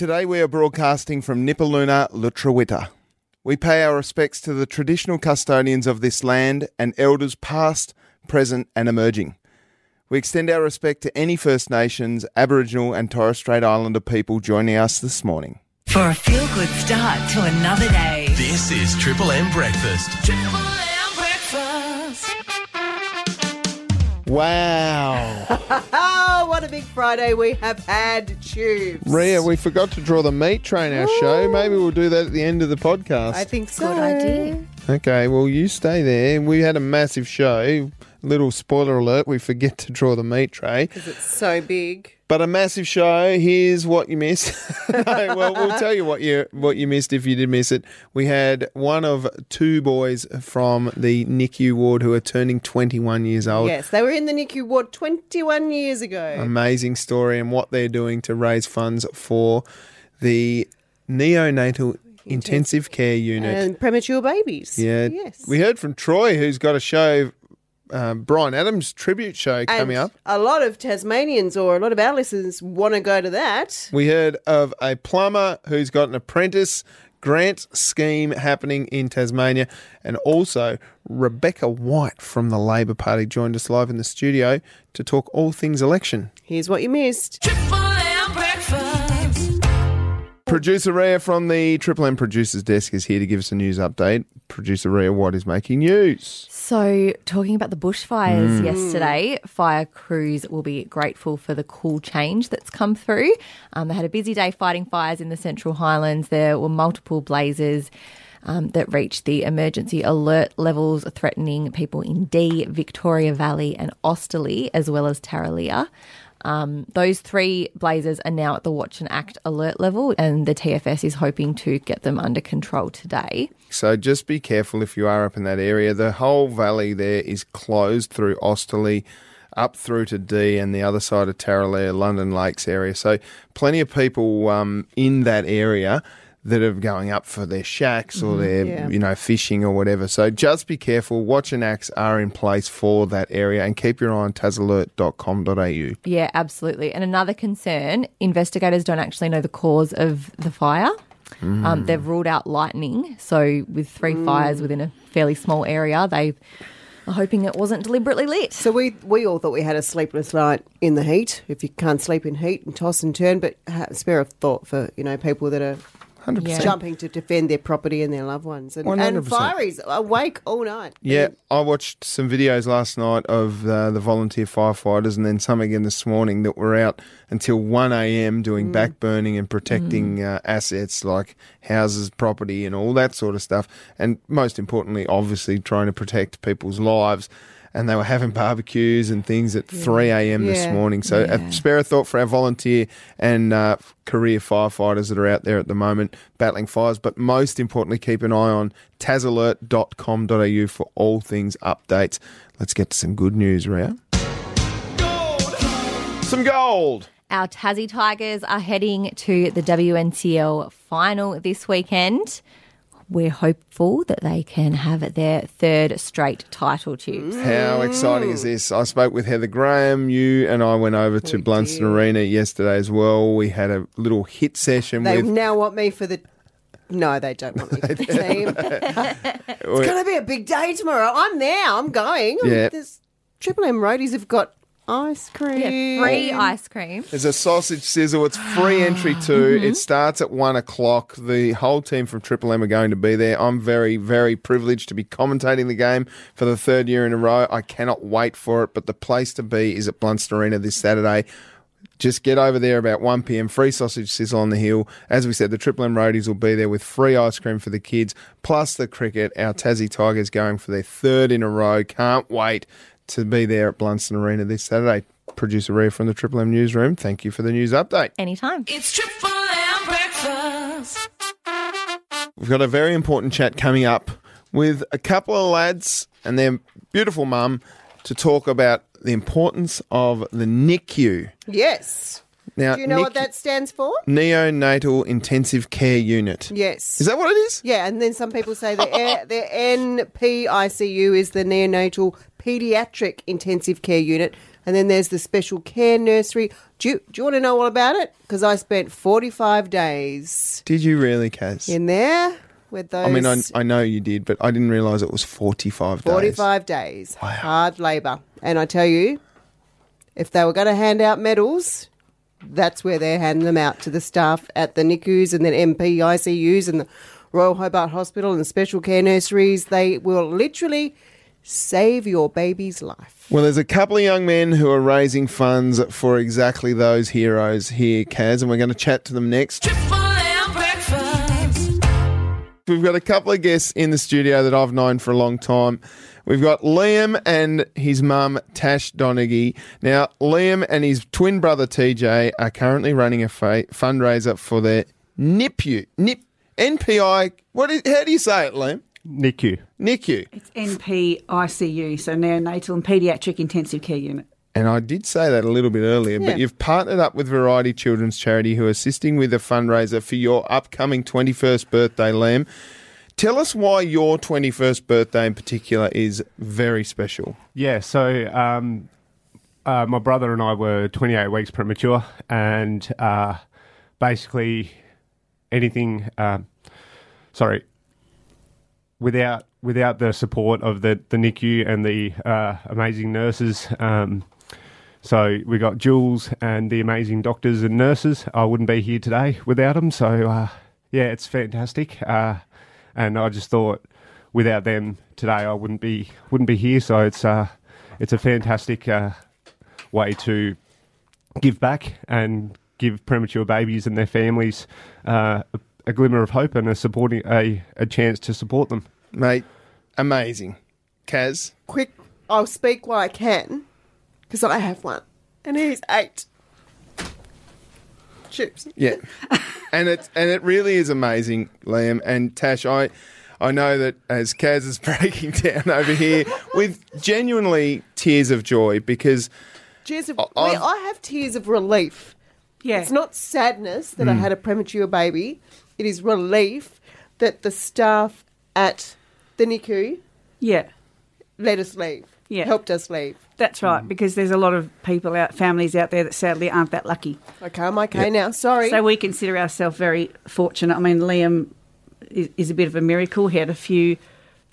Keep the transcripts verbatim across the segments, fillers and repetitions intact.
Today we are broadcasting from Nipaluna, Lutruwita. We pay our respects to the traditional custodians of this land and elders past, present and emerging. We extend our respect to any First Nations, Aboriginal and Torres Strait Islander people joining us this morning. For a feel-good start to another day. This is Triple M Breakfast. Triple M Breakfast. Wow. Oh, what a big Friday we have had, Tubes. Rhea, we forgot to draw the meat train our Ooh. show. Maybe we'll do that at the end of the podcast. I think so. Good idea. Okay, well, you stay there. We had a massive show. Little spoiler alert, we forget to draw the meat tray. Because it's so big. But a massive show. Here's what you missed. no, well, we'll tell you what you what you missed if you did miss it. We had one of two boys from the N I C U ward who are turning twenty-one years old. Yes, they were in the N I C U ward twenty-one years ago. Amazing story, and what they're doing to raise funds for the neonatal intensive care unit. And premature babies. Yeah. Yes. We heard from Troy, who's got a show... Uh, Bryan Adams tribute show coming and up. A lot of Tasmanians or a lot of our listeners want to go to that. We heard of a plumber who's got an apprentice grant scheme happening in Tasmania, and also Rebecca White from the Labor Party joined us live in the studio to talk all things election. Here's what you missed. Triple M Breakfast. Producer Rhea from the Triple M Producers Desk is here to give us a news update. Producer Rhea, what is making news? So, talking about the bushfires mm. yesterday, fire crews will be grateful for the cool change that's come through. Um, they had a busy day fighting fires in the Central Highlands. There were multiple blazes um, that reached the emergency alert levels, threatening people in Dee, Victoria Valley and Austerley, as well as Tarraleah. Um, those three blazes are now at the Watch and Act alert level, and the T F S is hoping to get them under control today. So just be careful if you are up in that area. The whole valley there is closed through Austerley, up through to Dee and the other side of Tarraleah, London Lakes area. So plenty of people um, in that area that are going up for their shacks or their, yeah. you know, fishing or whatever. So just be careful. Watch and acts are in place for that area, and keep your eye on Tazalert dot com dot a u. Yeah, absolutely. And another concern, investigators don't actually know the cause of the fire. Mm. Um, they've ruled out lightning. So with three mm. fires within a fairly small area, they are hoping it wasn't deliberately lit. So we, we all thought we had a sleepless night in the heat, if you can't sleep in heat and toss and turn, but spare a thought for, you know, people that are... one hundred percent. Yeah. Jumping to defend their property and their loved ones. And, and fireys awake all night. Yeah, I watched some videos last night of uh, the volunteer firefighters, and then some again this morning that were out until one a m doing mm. backburning and protecting mm. uh, assets like houses, property and all that sort of stuff. And most importantly, obviously trying to protect people's lives. And they were having barbecues and things at yeah. three a m yeah. this morning. So yeah. a spare a thought for our volunteer and uh, career firefighters that are out there at the moment battling fires. But most importantly, keep an eye on tazalert dot com dot a u for all things updates. Let's get to some good news, Rhea. Gold! Some gold! Our Tassie Tigers are heading to the W N C L final this weekend. We're hopeful that they can have their third straight title, Tubes. How exciting is this? I spoke with Heather Graham. You and I went over to we Blundstone Arena yesterday as well. We had a little hit session. They with... now want me for the... No, they don't want me for the team. It's going to be a big day tomorrow. I'm there. I'm going. Yeah. There's Triple M roadies have got... ice cream. Yeah, free ice cream. There's a sausage sizzle. It's free entry too. Mm-hmm. It starts at one o'clock. The whole team from Triple M are going to be there. I'm very, very privileged to be commentating the game for the third year in a row. I cannot wait for it, but the place to be is at Blundstone Arena this Saturday. Just get over there about one p m, free sausage sizzle on the hill. As we said, the Triple M roadies will be there with free ice cream for the kids, plus the cricket. Our Tassie Tigers going for their third in a row. Can't wait to be there at Blundstone Arena this Saturday. Producer Rhea from the Triple M Newsroom, thank you for the news update. Anytime. It's Triple M Breakfast. We've got a very important chat coming up with a couple of lads and their beautiful mum to talk about the importance of the N I C U. Yes. Now, do you know N I C- what that stands for? Neonatal Intensive Care Unit. Yes. Is that what it is? Yeah, and then some people say the, a- the N P I C U is the Neonatal Pediatric Intensive Care Unit, And then there's the special care nursery. Do you, do you want to know all about it? Because I spent forty-five days. Did you really, Kaz? In there with those. I mean, I, I know you did, but I didn't realise it was forty-five days. forty-five days. Wow. Hard labour. And I tell you, if they were going to hand out medals, that's where they're handing them out to the staff at the N I C Us and the N P I C Us and the Royal Hobart Hospital and the special care nurseries. They will literally save your baby's life. Well, there's a couple of young men who are raising funds for exactly those heroes here, Kaz, and we're going to chat to them next. Triple M Breakfast. We've got a couple of guests in the studio that I've known for a long time. We've got Liam and his mum, Tash Donaghy. Now, Liam and his twin brother, T J, are currently running a fa- fundraiser for their N I P U. Nip, N P I, what is, how do you say it, Liam? N I C U. N I C U. It's N P I C U, so Neonatal and Paediatric Intensive Care Unit. And I did say that a little bit earlier, yeah. But you've partnered up with Variety Children's Charity, who are assisting with a fundraiser for your upcoming twenty-first birthday, Liam. Tell us why your twenty-first birthday in particular is very special. Yeah, so um, uh, my brother and I were twenty-eight weeks premature, and uh, basically anything, um, sorry, without without the support of the, the N I C U and the uh, amazing nurses. Um, so we got Jules and the amazing doctors and nurses. I wouldn't be here today without them. So, uh, yeah, it's fantastic. Uh, and I just thought without them today I wouldn't be wouldn't be here. So it's, uh, it's a fantastic uh, way to give back and give premature babies and their families uh, a a glimmer of hope and a supporting a, a chance to support them. Mate, amazing. Kaz? Quick, I'll speak while I can, because I have one, and he's eight. Chips. Yeah. and, it's, and it really is amazing, Liam. And Tash, I, I know that as Kaz is breaking down over here with genuinely tears of joy, because... Tears of, I, I have tears of relief. Yeah. It's not sadness that mm. I had a premature baby. It is relief that the staff at the N I C U yeah. let us leave, yeah. helped us leave. That's right, because there's a lot of people, out, families out there that sadly aren't that lucky. Okay, I'm okay yep. now, sorry. So we consider ourselves very fortunate. I mean, Liam is, is a bit of a miracle. He had a few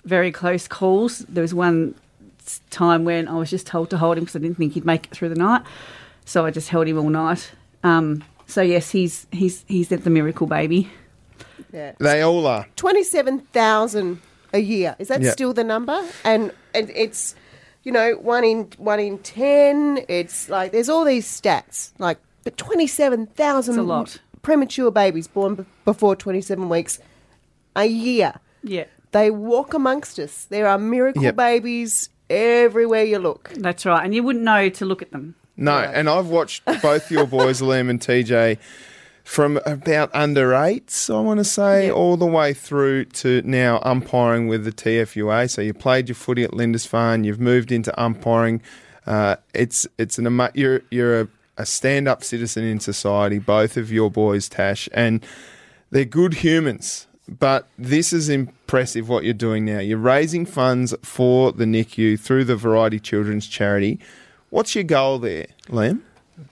very close calls. There was one time when I was just told to hold him because I didn't think he'd make it through the night. So I just held him all night. Um, so, yes, he's he's he's the miracle baby. Yeah. They all are. twenty-seven thousand a year. Is that yep. still the number? And and it's, you know, one in one in ten. It's like there's all these stats. Like, but twenty-seven thousand a lot. Premature babies born b- before twenty-seven weeks a year. Yeah. They walk amongst us. There are miracle yep. babies everywhere you look. That's right. And you wouldn't know to look at them. No. Right. And I've watched both your boys, Liam and T J, from about under eights, I want to say, yep. all the way through to now umpiring with the T F U A. So you played your footy at Lindisfarne. You've moved into umpiring. Uh, it's it's an ama- you're you're a, a stand-up citizen in society. Both of your boys, Tash, and they're good humans. But this is impressive what you're doing now. You're raising funds for the N I C U through the Variety Children's Charity. What's your goal there, Liam?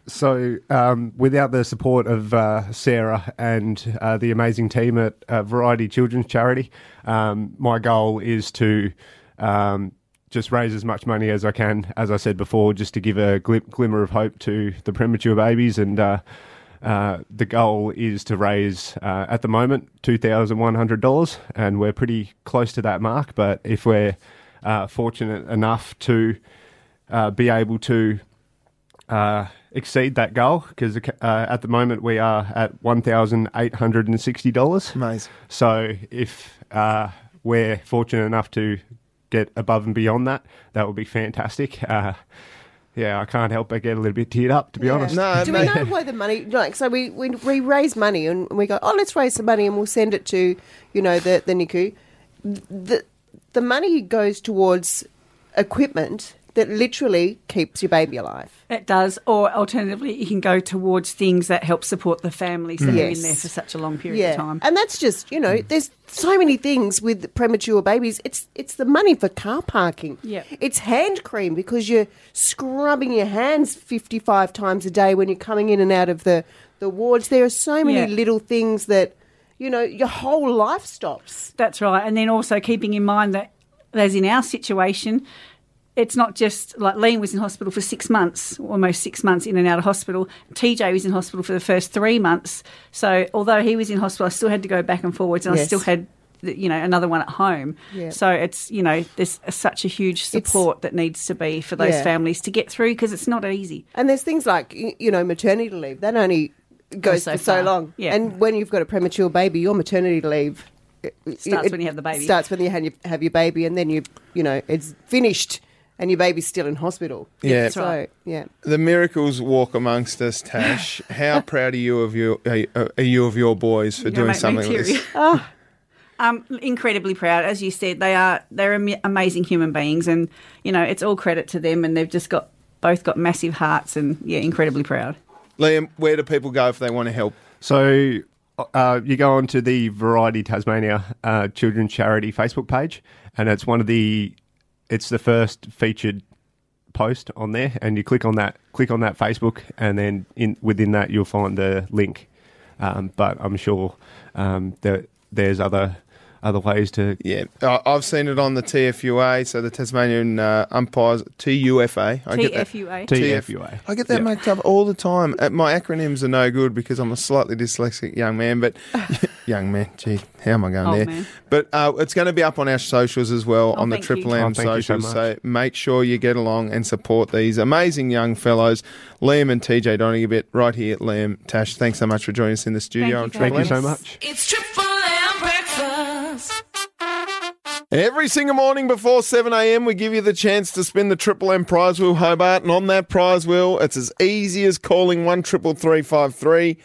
So um, without the support of uh, Sarah and uh, the amazing team at uh, Variety Children's Charity, um, my goal is to um, just raise as much money as I can, as I said before, just to give a glim- glimmer of hope to the premature babies. And uh, uh, the goal is to raise, uh, at the moment, two thousand one hundred dollars, and we're pretty close to that mark. But if we're uh, fortunate enough to uh, be able to... Uh, exceed that goal, because uh, at the moment we are at one thousand eight hundred sixty dollars. Amazing. So if uh, we're fortunate enough to get above and beyond that, that would be fantastic. Uh, yeah, I can't help but get a little bit teared up, to be yeah. honest. No, Do mate. we know why the money, like, so we, we, we raise money and we go, oh, let's raise some money and we'll send it to, you know, the, the N I C U. The, the money goes towards equipment that literally keeps your baby alive. It does. Or alternatively, you can go towards things that help support the families that mm. yes. are in there for such a long period yeah. of time. And that's just, you know, there's so many things with premature babies. It's it's the money for car parking. Yeah. It's hand cream because you're scrubbing your hands fifty-five times a day when you're coming in and out of the, the wards. There are so many yeah. little things that, you know, your whole life stops. That's right. And then also keeping in mind that, as in our situation, it's not just like Liam was in hospital for six months, almost six months in and out of hospital. T J was in hospital for the first three months. So although he was in hospital, I still had to go back and forwards and yes. I still had, you know, another one at home. Yeah. So it's, you know, there's such a huge support it's, that needs to be for those yeah. families to get through because it's not easy. And there's things like, you know, maternity leave. That only goes so for far. so long. Yeah. And when you've got a premature baby, your maternity leave It starts it, when you have the baby. Starts when you have your baby and then, you you know, it's finished and your baby's still in hospital. Yeah. That's right. So, yeah. The miracles walk amongst us, Tash. How proud are you of your uh, are you of your boys for You're doing something like this? Oh, I'm incredibly proud. As you said, they are they're am- amazing human beings and, you know, it's all credit to them and they've just got both got massive hearts and, yeah, incredibly proud. Liam, where do people go if they want to help? So... Uh, you go onto the Variety Tasmania uh, Children's Charity Facebook page, and it's one of the, it's the first featured post on there, and you click on that, click on that Facebook, and then in within that you'll find the link. Um, but I'm sure um, that there's other other ways to. Yeah, I've seen it on the T F U A, so the Tasmanian uh, umpires T U F A. I T F U A. Get that, T F U A. I get that yep. mixed up all the time. My acronyms are no good because I'm a slightly dyslexic young man, but young man, gee, how am I going Old there? Man. But uh, it's going to be up on our socials as well oh, on the Triple you. M oh, socials. So, so make sure you get along and support these amazing young fellows, Liam and T J Donaghy, but right here, Liam, Tash. Thanks so much for joining us in the studio on Triple M. Thank you so much. It's Triple M breakfast. Every single morning before seven a.m. we give you the chance to spin the Triple M prize wheel, Hobart, and on that prize wheel it's as easy as calling one triple three five three.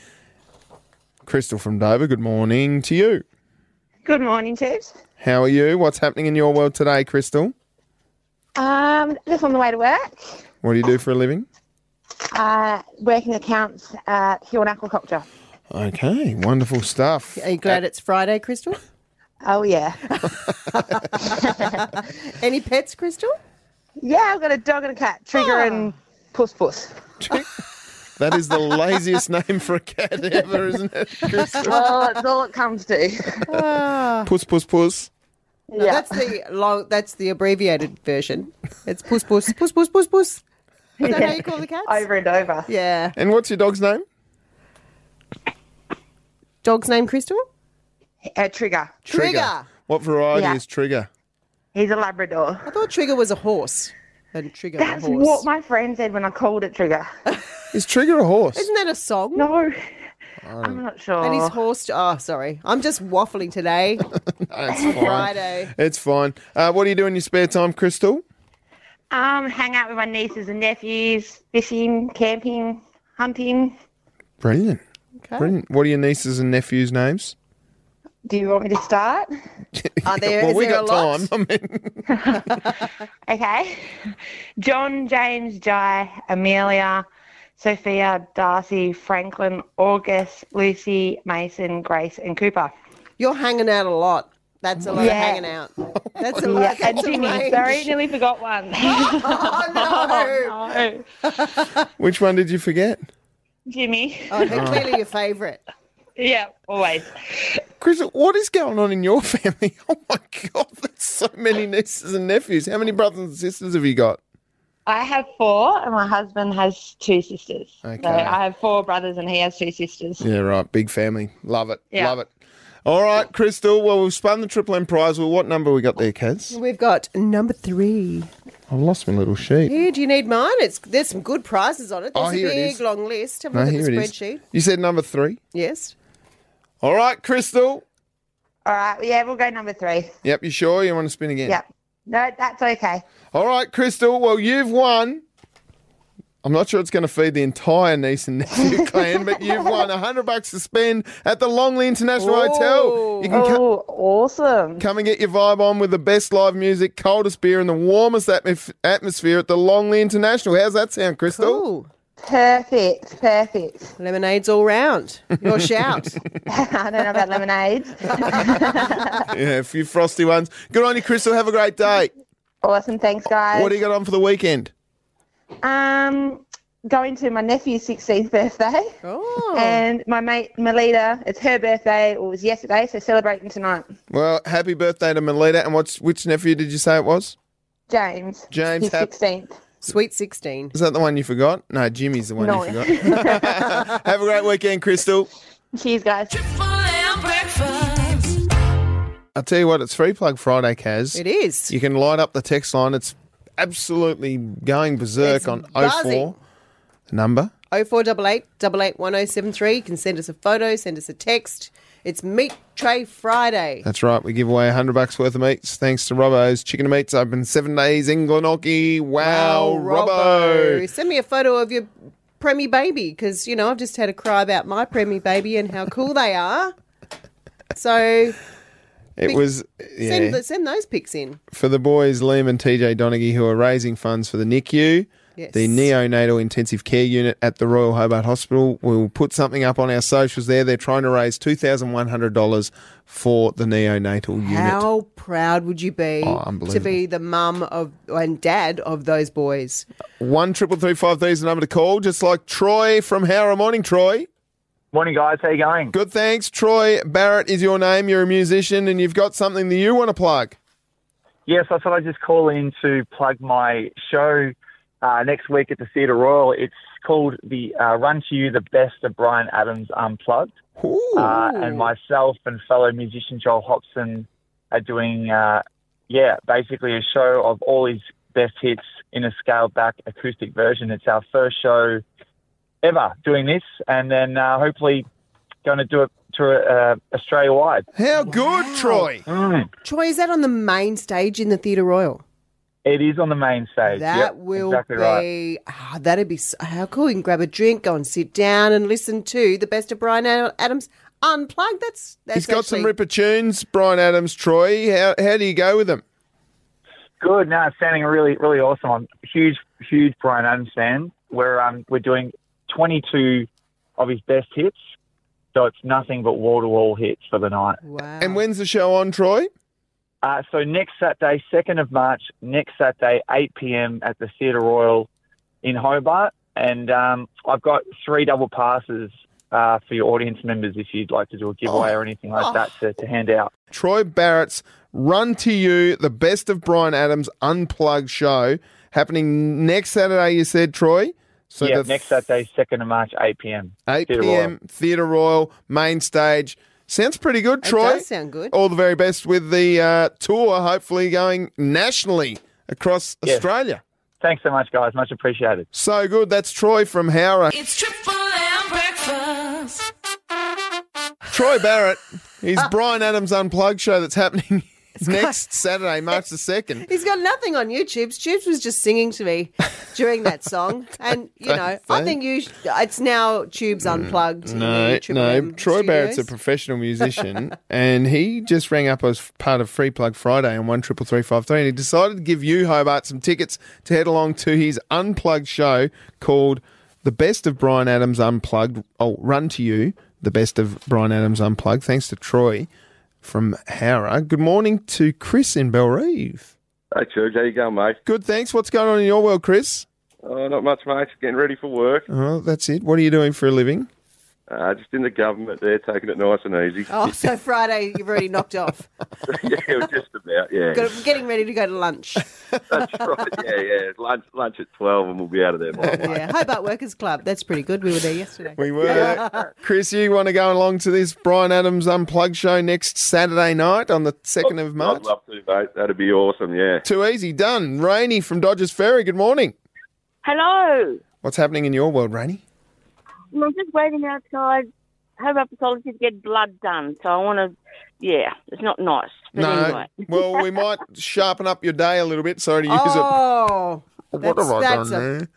Crystal from Dover, good morning to you. Good morning, Tibbs. How are you? What's happening in your world today, Crystal? Um, just on the way to work. What do you do for a living? Uh, working accounts at Hill and Aquaculture. Okay, wonderful stuff. Are you glad uh, it's Friday, Crystal? Oh, yeah. Any pets, Crystal? Yeah, I've got a dog and a cat, Trigger oh. and Puss Puss. That is the laziest name for a cat ever, isn't it, Crystal? Oh, that's all it comes to. Puss Puss Puss. No, yeah. That's the long, that's the abbreviated version. It's Puss Puss, Puss Puss Puss Puss. Is that yeah. how you call the cats? Over and over. Yeah. And what's your dog's name? Dog's name, Crystal? Uh, Trigger. Trigger. Trigger. What variety yeah. is Trigger? He's a Labrador. I thought Trigger was a horse. And Trigger That's a horse. That's what my friend said when I called it Trigger. Is Trigger a horse? Isn't that a song? No. Oh. I'm not sure. And his horse... Oh, sorry. I'm just waffling today. No, it's fine. Friday. It's fine. Uh, what do you do in your spare time, Crystal? Um, hang out with my nieces and nephews, fishing, camping, hunting. Brilliant. Okay. Brilliant. What are your nieces and nephews' names? Do you want me to start? Are there, well, we there got a lot? time. I mean. Okay. John, James, Jai, Amelia, Sophia, Darcy, Franklin, August, Lucy, Mason, Grace, and Cooper. You're hanging out a lot. That's a lot yeah. of hanging out. That's a lot. Yeah. That's and Jimmy, sorry, nearly forgot one. Oh, no. Oh, no. Which one did you forget? Jimmy. Oh, he's clearly your favourite. Yeah, always. Crystal, what is going on in your family? Oh, my God, that's so many nieces and nephews. How many brothers and sisters have you got? I have four, and my husband has two sisters. Okay. So I have four brothers, and he has two sisters. Yeah, right, big family. Love it, yeah. love it. All right, Crystal, well, we've spun the Triple M prize. Well, what number we got there, Kaz? We've got number three. I've lost my little sheet. Here, do you need mine? It's There's some good prizes on it. There's oh, here a big, long list. Have a no, look at the spreadsheet. Is. You said number three? Yes. All right, Crystal. All right, yeah, we'll go number three. Yep, you sure? You want to spin again? Yep. No, that's okay. All right, Crystal, well, you've won I'm not sure it's going to feed the entire niece and nephew clan, but you've won one hundred bucks to spend at the Longley International Ooh. Hotel. You can Ooh, co- awesome. Come and get your vibe on with the best live music, coldest beer, and the warmest atm- atmosphere at the Longley International. How's that sound, Crystal? Cool. Perfect, perfect. Lemonades all round. Your shout. I don't know about lemonades. Yeah, a few frosty ones. Good on you, Crystal. Have a great day. Awesome. Thanks, guys. What do you got on for the weekend? Um, going to my nephew's sixteenth birthday. Oh. And my mate Melita, it's her birthday. It was yesterday, so celebrating tonight. Well, happy birthday to Melita. And what's which nephew did you say it was? James. James. His hap- sixteenth. Sweet sixteen. Is that the one you forgot? No, Jimmy's the one no. you forgot. Have a great weekend, Crystal. Cheers, guys. I'll tell you what, it's Free Plug Friday, Kaz. It is. You can light up the text line. It's absolutely going berserk it's on oh four. The number? oh four eight eight, eight eight one oh seven three. You can send us a photo, send us a text. It's Meat Tray Friday. That's right. We give away one hundred bucks worth of meats thanks to Robbo's Chicken and Meats. Open seven days in Glenorchy. Wow, wow Robbo. Robbo. Send me a photo of your preemie baby because, you know, I've just had a cry about my preemie baby and how cool they are. So... It Pick, was yeah. send, send those pics in. For the boys, Liam and T J Donaghy, who are raising funds for the N I C U, yes. the Neonatal Intensive Care Unit at the Royal Hobart Hospital. We'll put something up on our socials there. They're trying to raise two thousand one hundred dollars for the neonatal unit. How proud would you be oh, to be the mum of and dad of those boys? one triple three five three is the number to call, just like Troy from Howrah. Morning, Troy. Morning, guys. How you going? Good, thanks. Troy Barrett is your name. You're a musician and you've got something that you want to plug. Yes, I thought I'd just call in to plug my show uh, next week at the Theatre Royal. It's called the uh, Run To You, the Best of Bryan Adams Unplugged. Uh, and myself and fellow musician Joel Hobson are doing, uh, yeah, basically a show of all his best hits in a scaled-back acoustic version. It's our first show ever doing this, and then uh, hopefully going to do it to uh, Australia-wide. How good, wow. Troy! Mm. Troy, is that on the main stage in the Theatre Royal? It is on the main stage. That yep, will exactly be right. oh, that'd be so, how cool. You can grab a drink, go and sit down, and listen to the best of Bryan Adams unplugged. That's that's. He's got actually... some ripper tunes, Bryan Adams. Troy, how how do you go with them? Good. No, it's sounding really really awesome. I'm a huge huge Bryan Adams fan. We're um we're doing twenty-two of his best hits, so it's nothing but wall-to-wall hits for the night. Wow. And when's the show on, Troy? Uh, so next Saturday, second of March, next Saturday, eight p.m. at the Theatre Royal in Hobart. And um, I've got three double passes uh, for your audience members if you'd like to do a giveaway oh. or anything like oh. that to, to hand out. Troy Barrett's Run To You, the Best of Bryan Adams Unplugged show, happening next Saturday, you said, Troy? So yeah, next Saturday, second of March, eight p.m. eight p.m., Theatre Royal, main stage. Sounds pretty good, Troy. It does sound good. All the very best with the uh, tour, hopefully going nationally across yes. Australia. Thanks so much, guys. Much appreciated. So good. That's Troy from Howrah. It's Triple M Breakfast. Troy Barrett, his ah. Bryan Adams Unplugged show that's happening next Saturday, March the second. He's got nothing on YouTube. Tubes was just singing to me during that song. And, you know, I think you. Sh- it's now Tubes Unplugged. No, no. Troy Barrett's a professional musician and he just rang up as part of Free Plug Friday on one triple three five three and he decided to give you, Hobart, some tickets to head along to his Unplugged show called The Best of Bryan Adams Unplugged. Oh, Run To You, The Best of Bryan Adams Unplugged. Thanks to Troy from Howrah. Good morning to Chris in Bellerive. Hey, Church. How you going, mate? Good, thanks. What's going on in your world, Chris? Oh, not much, mate. Just getting ready for work. Oh, that's it. What are you doing for a living? Uh, just in the government there, taking it nice and easy. Oh, so Friday you've already knocked off. Yeah, just about, yeah. Got, getting ready to go to lunch. That's right, yeah, yeah. Lunch lunch at twelve and we'll be out of there by one. Yeah, Hobart Workers Club. That's pretty good. We were there yesterday. We were. Chris, you want to go along to this Bryan Adams Unplugged show next Saturday night on the second of March? I'd love to, mate. That'd be awesome, yeah. Too easy. Done. Rainey from Dodges Ferry, good morning. Hello. What's happening in your world, Rainey? Well, I'm just waiting outside Hobart Pathology to get blood done. So I want to, yeah, it's not nice. But no. Anyway. Well, we might sharpen up your day a little bit. Sorry to use oh, it. Oh, that's, what have I done there?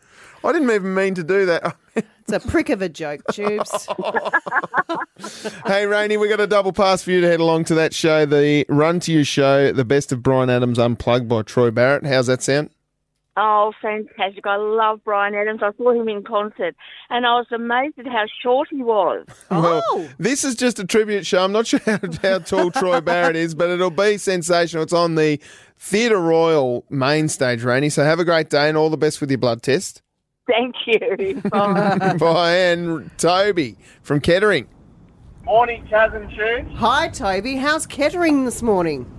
I didn't even mean to do that. It's a prick of a joke, Tubes. Hey, Rainey, we got a double pass for you to head along to that show, the Run To You show, the best of Bryan Adams Unplugged by Troy Barrett. How's that sound? Oh, fantastic. I love Bryan Adams. I saw him in concert, and I was amazed at how short he was. Well, oh. This is just a tribute show. I'm not sure how, how tall Troy Barrett is, but it'll be sensational. It's on the Theatre Royal main stage, Rainey. So have a great day and all the best with your blood test. Thank you. Bye. Bye. And Toby from Kettering. Morning, cousin June. Hi, Toby. How's Kettering this morning?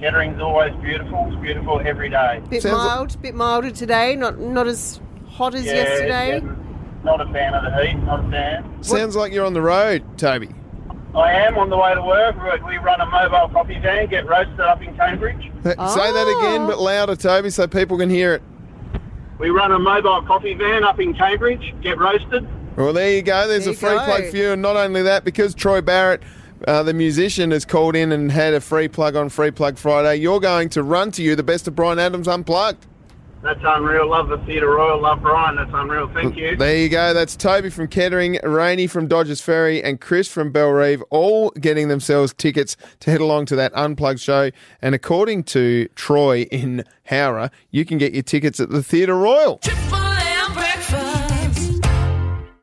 Kettering's always beautiful. It's beautiful every day. Bit Sounds mild, like... bit milder today. Not not as hot as yeah, yesterday. Yeah, not a fan of the heat. Not a fan. Sounds what? like you're on the road, Toby. I am on the way to work. We run a mobile coffee van, Get Roasted up in Cambridge. Oh. Say that again, but louder, Toby, so people can hear it. We run a mobile coffee van up in Cambridge, Get Roasted. Well, there you go. There's there a free go. plug for you, and not only that, because Troy Barrett, Uh, the musician, has called in and had a free plug on Free Plug Friday. You're going to Run To You, the best of Bryan Adams Unplugged. That's unreal. Love the Theatre Royal. Love Bryan. That's unreal. Thank you. There you go. That's Toby from Kettering, Rainey from Dodges Ferry, and Chris from Bellerive, all getting themselves tickets to head along to that Unplugged show. And according to Troy in Howrah, you can get your tickets at the Theatre Royal. Triple M breakfast.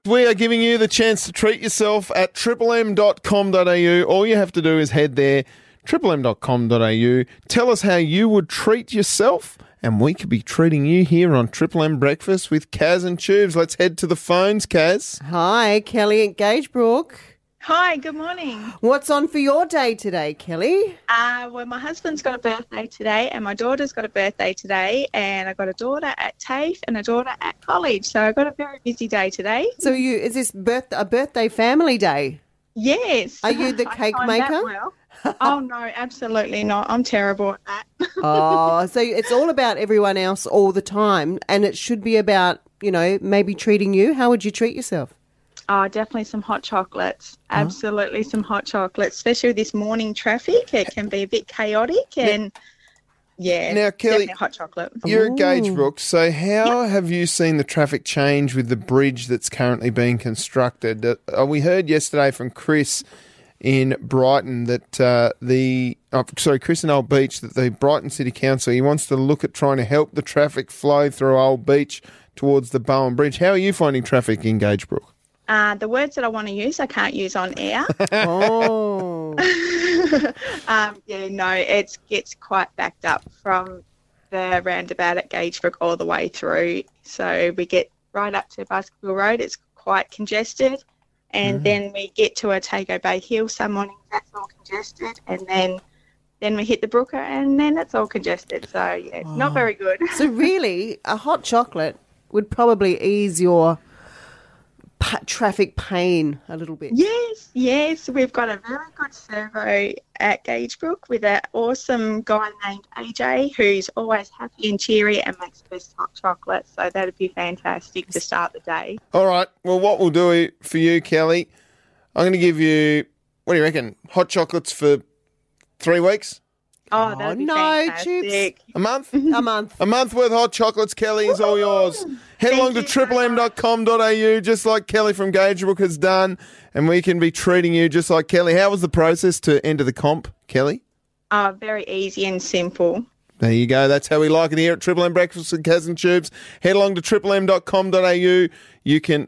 We are giving you the chance to treat yourself at triple m dot com dot a u. All you have to do is head there, triple m dot com dot a u. Tell us how you would treat yourself, and we could be treating you here on Triple M Breakfast with Kaz and Tubes. Let's head to the phones, Kaz. Hi, Kelly at Gagebrook. Hi, good morning. What's on for your day today, Kelly? Uh, well, my husband's got a birthday today and my daughter's got a birthday today, and I've got a daughter at TAFE and a daughter at college, so I've got a very busy day today. So you is this birth, a birthday family day? Yes. Are you the cake maker? Well. Oh, no, absolutely not. I'm terrible at that. Oh, so it's all about everyone else all the time, and it should be about, you know, maybe treating you. How would you treat yourself? Oh, definitely some hot chocolates. Absolutely oh. some hot chocolates, especially with this morning traffic. It can be a bit chaotic and, yeah, now, Kelly, definitely hot chocolate. You're Ooh. at Gagebrook, so how yep. have you seen the traffic change with the bridge that's currently being constructed? Uh, we heard yesterday from Chris in Brighton that uh, the oh, – sorry, Chris in Old Beach, that the Brighton City Council, he wants to look at trying to help the traffic flow through Old Beach towards the Bowen Bridge. How are you finding traffic in Gagebrook? Uh, the words that I want to use, I can't use on air. Oh. um, yeah, no, it gets quite backed up from the roundabout at Gagebrook all the way through. So we get right up to Basketball Road. It's quite congested. And mm-hmm. then we get to Otago Bay Hill some morning. That's all congested. And then... Then we hit the Brooker, and then it's all congested. So, yeah, oh. not very good. So, really, a hot chocolate would probably ease your... P- traffic pain a little bit. Yes, yes. We've got a very good servo at Gagebrook with an awesome guy named A J who's always happy and cheery and makes the best hot chocolate. So that'd be fantastic to start the day. All right. Well, what we'll do for you, Kelly, I'm going to give you, what do you reckon, hot chocolates for three weeks? Oh, that'd oh, be no, fantastic. Chips. A month? A month. A month worth of hot chocolates, Kelly, is all yours. Head Thank along to triple m dot com dot a u, just like Kelly from Gagebrook has done, and we can be treating you just like Kelly. How was the process to enter the comp, Kelly? Uh, very easy and simple. There you go. That's how we like it here at Triple M Breakfast with Kaz and Tubes. Head along to triple m dot com dot a u. You can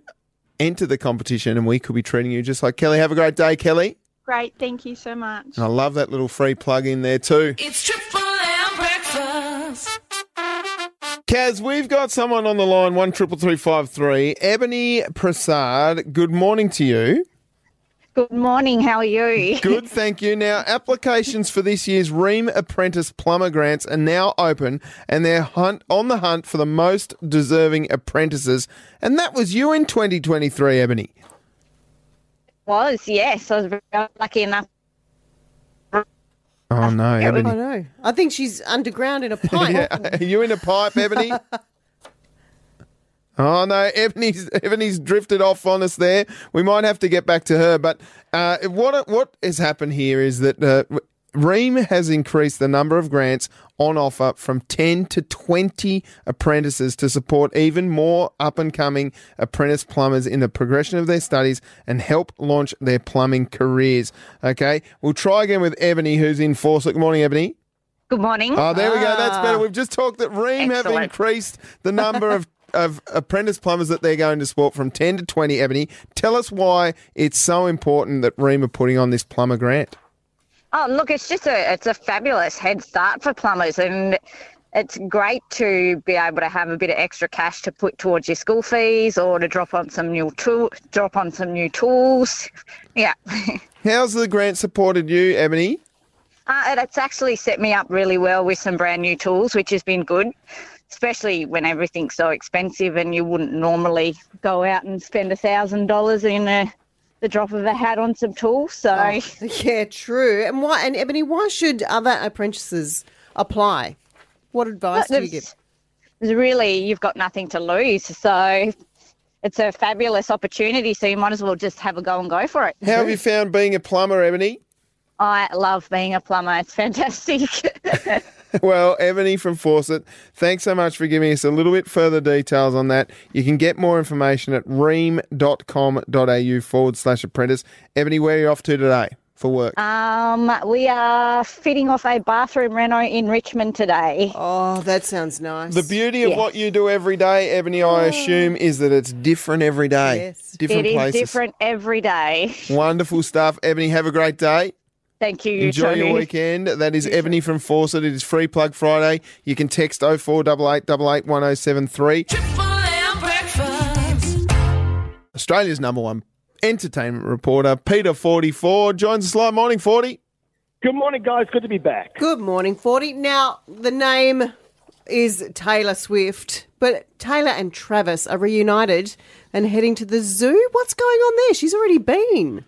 enter the competition, and we could be treating you just like Kelly. Have a great day, Kelly. Great, thank you so much. And I love that little free plug in there too. It's Triple M Breakfast. Kaz, we've got someone on the line, one triple three five three. Ebony Prasad, good morning to you. Good morning, how are you? Good, thank you. Now, applications for this year's Ream Apprentice Plumber Grants are now open, and they're hunt on the hunt for the most deserving apprentices. And that was you in twenty twenty-three, Ebony. Was, yes. I was very lucky enough. Oh, no, Ebony. I know. I think she's underground in a pipe. Yeah. Are you in a pipe, Ebony? Oh, no, Ebony's, Ebony's drifted off on us there. We might have to get back to her. But uh, what what has happened here is that uh, Ream has increased the number of grants on offer from ten to twenty apprentices to support even more up-and-coming apprentice plumbers in the progression of their studies and help launch their plumbing careers. Okay, we'll try again with Ebony, who's in Fawcett. Good morning, Ebony. Good morning. Oh, there we go. That's better. We've just talked that Ream Excellent. have increased the number of of apprentice plumbers that they're going to support from ten to twenty, Ebony. Tell us why it's so important that Ream are putting on this plumber grant. Oh, look, it's just a it's a fabulous head start for plumbers, and it's great to be able to have a bit of extra cash to put towards your school fees or to drop on some new tool, drop on some new tools. Yeah. How's the grant supported you, Ebony? Uh, it's actually set me up really well with some brand new tools, which has been good, especially when everything's so expensive and you wouldn't normally go out and spend one thousand dollars in a the drop of a hat on some tools. So oh, yeah, true. And why? And Ebony, why should other apprentices apply? What advice do you give? Really, you've got nothing to lose. So it's a fabulous opportunity. So you might as well just have a go and go for it. How have you found being a plumber, Ebony? I love being a plumber. It's fantastic. Well, Ebony from Fawcett, thanks so much for giving us a little bit further details on that. You can get more information at ream dot com dot a u forward slash apprentice. Ebony, where are you off to today for work? Um, we are fitting off a bathroom reno in Richmond today. Oh, that sounds nice. The beauty of yes. what you do every day, Ebony, I assume, is that it's different every day. Yes. Different it places. It is different every day. Wonderful stuff. Ebony, have a great day. Thank you. you Enjoy too. your weekend. That is you Ebony too. from Fawcett. It is Free Plug Friday. You can text oh four double eight double eight one oh seven three. Triple M Breakfast. Australia's number one entertainment reporter, Peter forty-four, joins us live. Morning, forty. Good morning, guys. Good to be back. Good morning, forty. Now, the name is Taylor Swift, but Taylor and Travis are reunited and heading to the zoo. What's going on there? She's already been.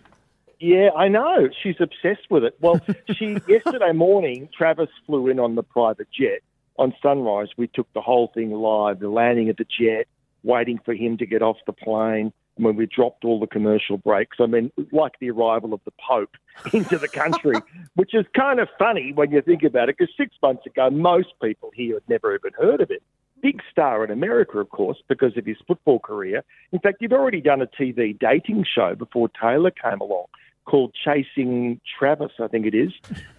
Yeah, I know. She's obsessed with it. Well, she yesterday morning, Travis flew in on the private jet. On sunrise, we took the whole thing live, the landing of the jet, waiting for him to get off the plane. And when we dropped all the commercial breaks, I mean, like the arrival of the Pope into the country, which is kind of funny when you think about it, because six months ago, most people here had never even heard of it. Big star in America, of course, because of his football career. In fact, he'd already done a T V dating show before Taylor came along, called Chasing Travis, I think it is.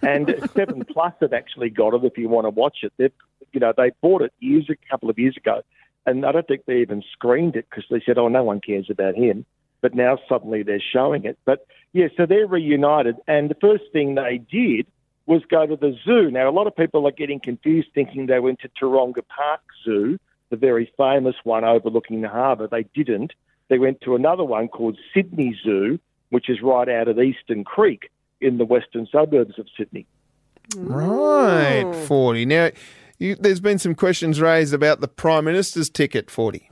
And Seven Plus have actually got it if you want to watch it. They've, you know, they bought it years a couple of years ago, and I don't think they even screened it because they said, oh, no one cares about him. But now suddenly they're showing it. But, yeah, so they're reunited, and the first thing they did was go to the zoo. Now, a lot of people are getting confused thinking they went to Taronga Park Zoo, the very famous one overlooking the harbour. They didn't. They went to another one called Sydney Zoo, which is right out of Eastern Creek in the western suburbs of Sydney. Right, forty. Now, you, there's been some questions raised about the Prime Minister's ticket, forty.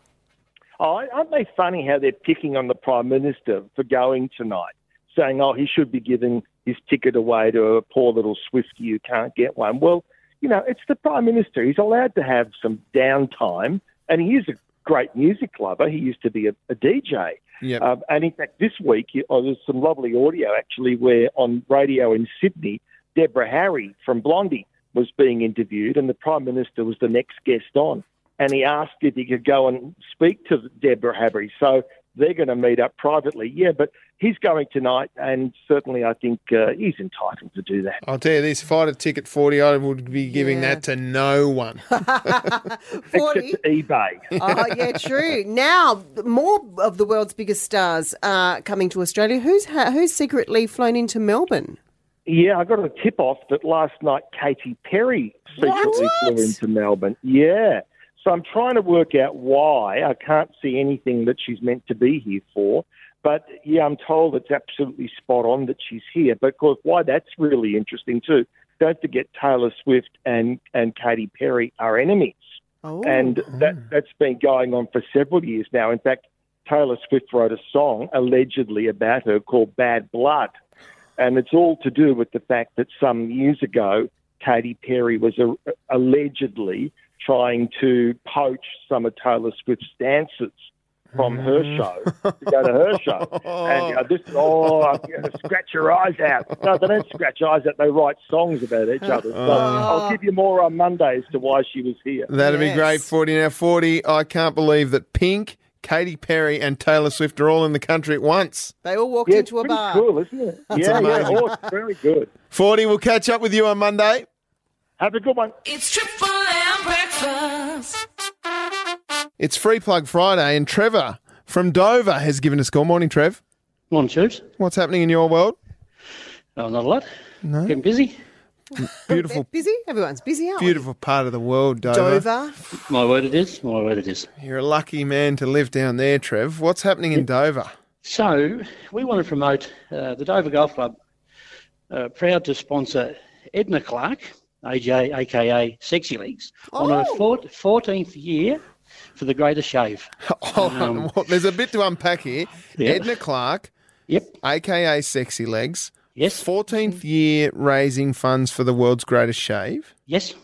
Oh, aren't they funny how they're picking on the Prime Minister for going tonight, saying, oh, he should be giving his ticket away to a poor little Swiftie who can't get one. Well, you know, it's the Prime Minister. He's allowed to have some downtime, and he is a great music lover. He used to be a, a D J. Yep. Um, and in fact, this week, oh, there's some lovely audio actually where on radio in Sydney, Deborah Harry from Blondie was being interviewed and the Prime Minister was the next guest on. And he asked if he could go and speak to Deborah Harry. So they're going to meet up privately. Yeah, but he's going tonight and certainly I think uh, he's entitled to do that. I'll tell you this, if I had a ticket forty, I would be giving yeah. that to no one. forty? Except to eBay. Oh, yeah, true. Now, more of the world's biggest stars are coming to Australia. Who's ha- who's secretly flown into Melbourne? Yeah, I got a tip-off that last night Katy Perry secretly what? flew into Melbourne. Yeah. So I'm trying to work out why. I can't see anything that she's meant to be here for. But, yeah, I'm told it's absolutely spot on that she's here. But, of course, why that's really interesting too, don't forget Taylor Swift and, and Katy Perry are enemies. Oh. And that, that's been going on for several years now. In fact, Taylor Swift wrote a song allegedly about her called Bad Blood. And it's all to do with the fact that some years ago, Katy Perry was a, allegedly trying to poach some of Taylor Swift's dances. from her show to go to her show. And you know, this, oh, I'm going to scratch your eyes out. No, they don't scratch eyes out. They write songs about each other. So oh. I'll give you more on Monday as to why she was here. That'd yes. be great, forty. Now, forty, I can't believe that Pink, Katy Perry and Taylor Swift are all in the country at once. They all walked yeah, into a bar. It's cool, isn't it? That's yeah, amazing. yeah, oh, it's very good. forty, we'll catch up with you on Monday. Have a good one. It's Triple M Breakfast. It's Free Plug Friday, and Trevor from Dover has given us a call. Morning, Trev. Morning, Chooks. What's happening in your world? Oh, not a lot. No. Getting busy. Beautiful. busy? Everyone's busy, aren't Beautiful we? Part of the world, Dover. Dover. My word it is. My word it is. You're a lucky man to live down there, Trev. What's happening in Dover? So we want to promote uh, the Dover Golf Club. Uh, proud to sponsor Edna Clark, A J, a k a. Sexy Legs, oh. on her fourteenth year for the Greatest Shave. Oh, um, well, there's a bit to unpack here. Yeah. Edna Clark, yep. a k a. Sexy Legs, yes. fourteenth year raising funds for the World's Greatest Shave. Yes.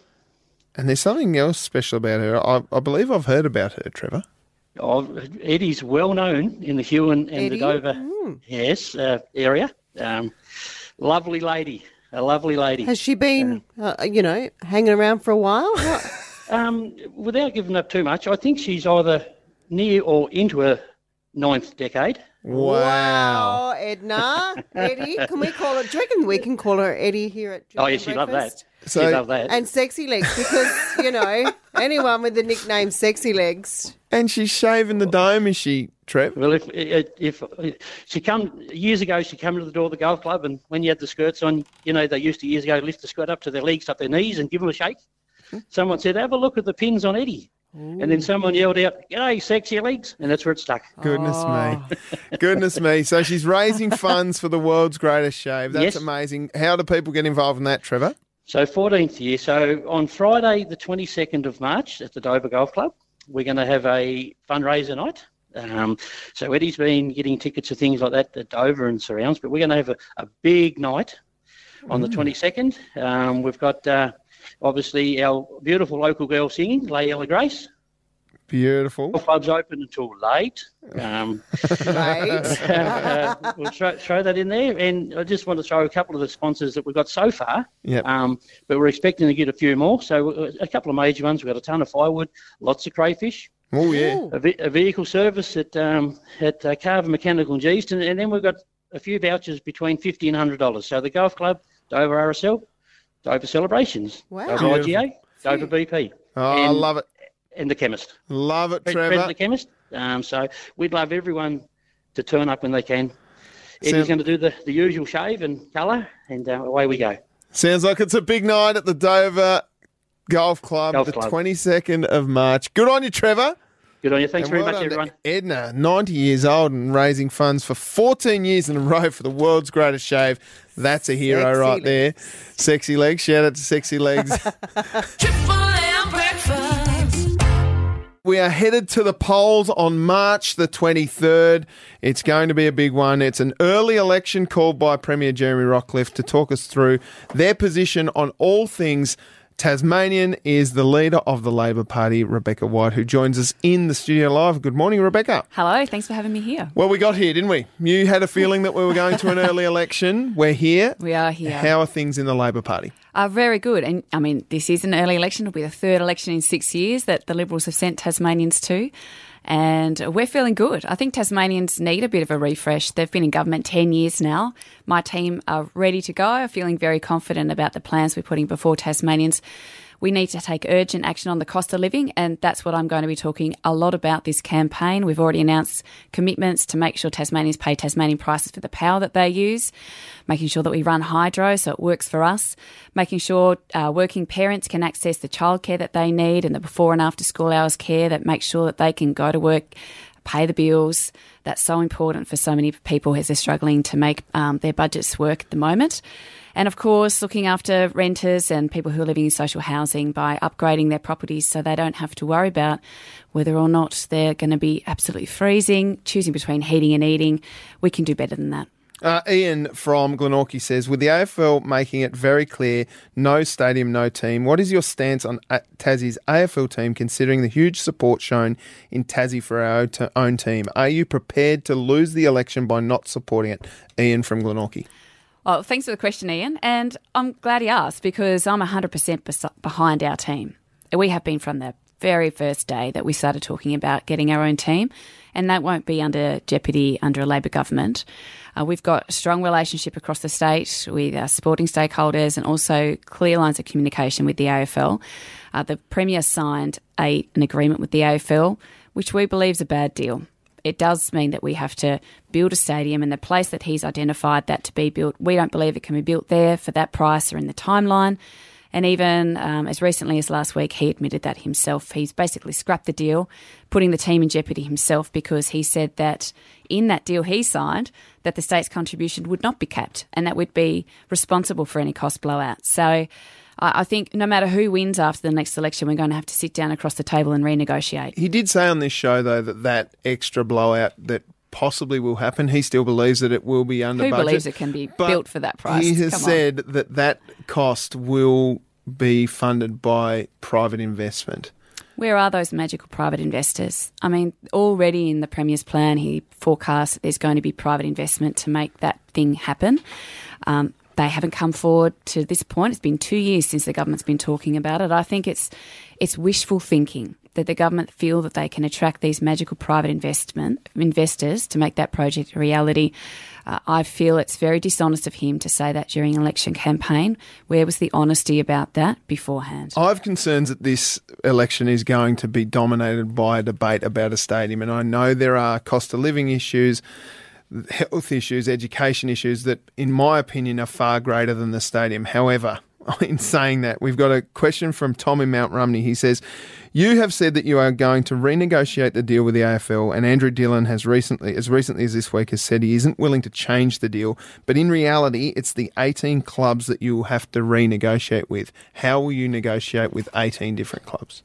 And there's something else special about her. I, I believe I've heard about her, Trevor. Oh, Eddie's well known in the Huon and Eddie? the Dover mm. yes, uh, area. Um, lovely lady. A lovely lady. Has she been, uh, uh, you know, hanging around for a while? um, without giving up too much, I think she's either near or into her ninth decade. Wow. Wow, Edna. Eddie, can we call her? Do you reckon we can call her Eddie here at Dream Oh, yeah, she'd love that. So, she'd love that. And Sexy Legs because, you know, anyone with the nickname Sexy Legs. And she's shaving the dome, is she, Trev? Well, if, if if she come years ago, she came to the door of the golf club, and when you had the skirts on, you know, they used to years ago lift the skirt up to their legs, up their knees, and give them a shake. Someone said, "Have a look at the pins on Eddie," Ooh. and then someone yelled out, "Hey, Sexy Legs!" and that's where it stuck. Goodness oh. me, goodness me! So she's raising funds for the World's Greatest Shave. That's yes. amazing. How do people get involved in that, Trevor? So fourteenth year. So on Friday, the twenty-second of March, at the Dover Golf Club, we're going to have a fundraiser night. Um, so Eddie's been getting tickets to things like that at Dover and surrounds, but we're going to have a, a big night on mm. the twenty-second. Um, we've got, uh, obviously, our beautiful local girl singing, Layla Grace. Beautiful. The club's open until late. Um, late. uh, uh, we'll throw, throw that in there. And I just want to throw a couple of the sponsors that we've got so far. Yep. Um, but we're expecting to get a few more. So a couple of major ones. We've got a ton of firewood, lots of crayfish. Oh, yeah. A, vi- a vehicle service at um, at uh, Carver Mechanical in Geeston, and then we've got a few vouchers between fifty dollars and one hundred dollars. So the Golf Club, Dover R S L, Dover Celebrations, wow. Dover I G A, Dover B P. Oh, and, I love it. And the chemist. Love it, Trevor. Friend of the chemist. Um, so we'd love everyone to turn up when they can. Eddie's Sounds- going to do the, the usual shave and colour, and uh, away we go. Sounds like it's a big night at the Dover Golf Club, Golf the Club. twenty-second of March. Good on you, Trevor. Good on you. Thanks and very well much, everyone. Edna, ninety years old and raising funds for fourteen years in a row for the World's Greatest Shave. That's a hero Sexy right legs. there. Sexy Legs. Shout out to Sexy Legs. Triple M Breakfast. We are headed to the polls on March the twenty-third. It's going to be a big one. It's an early election called by Premier Jeremy Rockcliffe to talk us through their position on all things. Tasmanian is the leader of the Labor Party, Rebecca White, who joins us in the studio live. Good morning, Rebecca. Hello, thanks for having me here. Well, we got here, didn't we? You had a feeling that we were going to an early election. We're here. We are here. How are things in the Labor Party? Uh, very good. And, I mean, this is an early election. It'll be the third election in six years that the Liberals have sent Tasmanians to. And we're feeling good. I think Tasmanians need a bit of a refresh. They've been in government ten years now. My team are ready to go, feeling very confident about the plans we're putting before Tasmanians. We need to take urgent action on the cost of living, and that's what I'm going to be talking a lot about this campaign. We've already announced commitments to make sure Tasmanians pay Tasmanian prices for the power that they use, making sure that we run hydro so it works for us, making sure uh, working parents can access the childcare that they need and the before and after school hours care that makes sure that they can go to work, pay the bills. That's so important for so many people as they're struggling to make um, their budgets work at the moment. And, of course, looking after renters and people who are living in social housing by upgrading their properties so they don't have to worry about whether or not they're going to be absolutely freezing, choosing between heating and eating. We can do better than that. Uh, Ian from Glenorchy says, with the A F L making it very clear, no stadium, no team, what is your stance on a- Tassie's A F L team considering the huge support shown in Tassie for our own team? Are you prepared to lose the election by not supporting it? Ian from Glenorchy. Oh, thanks for the question, Ian. And I'm glad he asked because I'm one hundred percent bes- behind our team. We have been from the very first day that we started talking about getting our own team, and that won't be under jeopardy under a Labor government. Uh, we've got a strong relationship across the state with our sporting stakeholders and also clear lines of communication with the A F L. Uh, the Premier signed a, an agreement with the A F L, which we believe is a bad deal. It does mean that we have to build a stadium, and the place that he's identified that to be built, we don't believe it can be built there for that price or in the timeline. And even um, as recently as last week, he admitted that himself. He's basically scrapped the deal, putting the team in jeopardy himself, because he said that in that deal he signed that the state's contribution would not be capped and that we'd be responsible for any cost blowout. So I think no matter who wins after the next election, we're going to have to sit down across the table and renegotiate. He did say on this show, though, that that extra blowout that possibly will happen, he still believes that it will be under budget. Who believes it can be but built for that price? He has Come said on. that that cost will be funded by private investment. Where are those magical private investors? I mean, already in the Premier's plan, he forecasts that there's going to be private investment to make that thing happen. Um They haven't come forward to this point. It's been two years since the government's been talking about it. I think it's it's wishful thinking that the government feel that they can attract these magical private investment investors to make that project a reality. Uh, I feel it's very dishonest of him to say that during election campaign. Where was the honesty about that beforehand? I have concerns that this election is going to be dominated by a debate about a stadium, and I know there are cost of living issues, health issues, education issues that, in my opinion, are far greater than the stadium. However, in saying that, we've got a question from Tom in Mount Rumney. He says, you have said that you are going to renegotiate the deal with the A F L, and Andrew Dillon has recently, as recently as this week, has said he isn't willing to change the deal, but in reality, it's the eighteen clubs that you will have to renegotiate with. How will you negotiate with eighteen different clubs?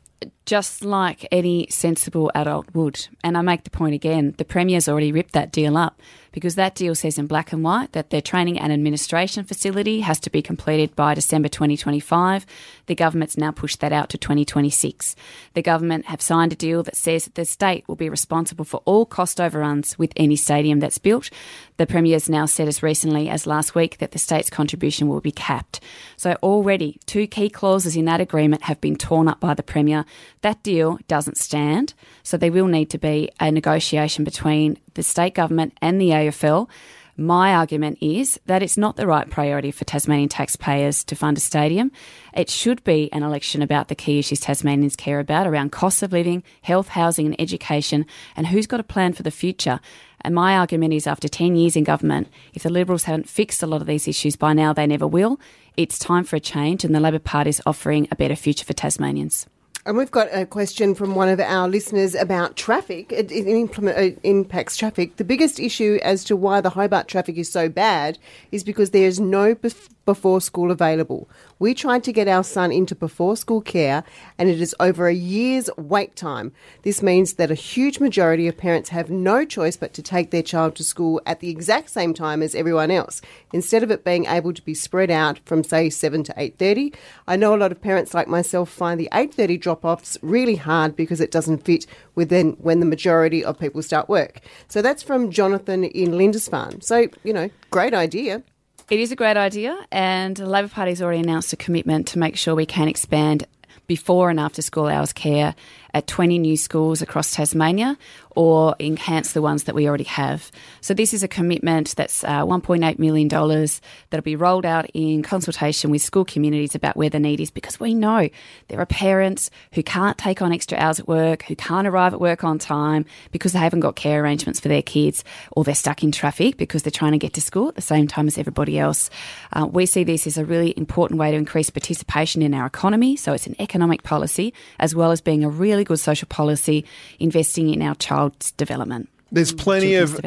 Just like any sensible adult would. And I make the point again, the Premier's already ripped that deal up because that deal says in black and white that their training and administration facility has to be completed by December twenty twenty-five. The government's now pushed that out to twenty twenty-six. The government have signed a deal that says that the state will be responsible for all cost overruns with any stadium that's built. The Premier's now said as recently as last week that the state's contribution will be capped. So already two key clauses in that agreement have been torn up by the Premier. That deal doesn't stand, so there will need to be a negotiation between the state government and the A F L. My argument is that it's not the right priority for Tasmanian taxpayers to fund a stadium. It should be an election about the key issues Tasmanians care about, around cost of living, health, housing and education, and who's got a plan for the future. And my argument is after ten years in government, if the Liberals haven't fixed a lot of these issues by now, they never will. It's time for a change, and the Labor Party is offering a better future for Tasmanians. And we've got a question from one of our listeners about traffic. It, it, implement, it impacts traffic. The biggest issue as to why the Hobart traffic is so bad is because there is no bef- before school available. We tried to get our son into before school care and it is over a year's wait time. This means that a huge majority of parents have no choice but to take their child to school at the exact same time as everyone else, instead of it being able to be spread out from, say, seven to eight thirty. I know a lot of parents like myself find the eight thirty drop offs really hard because it doesn't fit within when the majority of people start work. So that's from Jonathan in Lindisfarne. So, you know, great idea. It is a great idea, and the Labor Party's already announced a commitment to make sure we can expand before and after school hours care at twenty new schools across Tasmania, or enhance the ones that we already have. So this is a commitment that's uh, one point eight million dollars that'll be rolled out in consultation with school communities about where the need is, because we know there are parents who can't take on extra hours at work, who can't arrive at work on time because they haven't got care arrangements for their kids, or they're stuck in traffic because they're trying to get to school at the same time as everybody else. Uh, we see this as a really important way to increase participation in our economy, so it's an economic policy as well as being a really good social policy, investing in our child's development. There's plenty of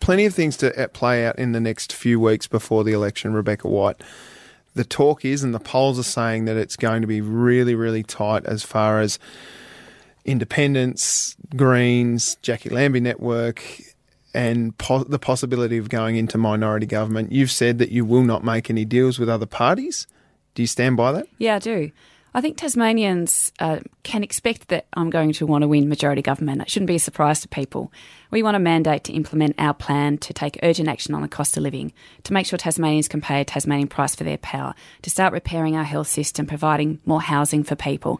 plenty of things to play out in the next few weeks before the election, Rebecca White. The talk is, and the polls are saying, that it's going to be really, really tight as far as independents, Greens, Jackie Lambie network, and po- the possibility of going into minority government. You've said that you will not make any deals with other parties. Do you stand by that? Yeah, I do. I think Tasmanians uh, can expect that I'm going to want to win majority government. That shouldn't be a surprise to people. We want a mandate to implement our plan to take urgent action on the cost of living, to make sure Tasmanians can pay a Tasmanian price for their power, to start repairing our health system, providing more housing for people.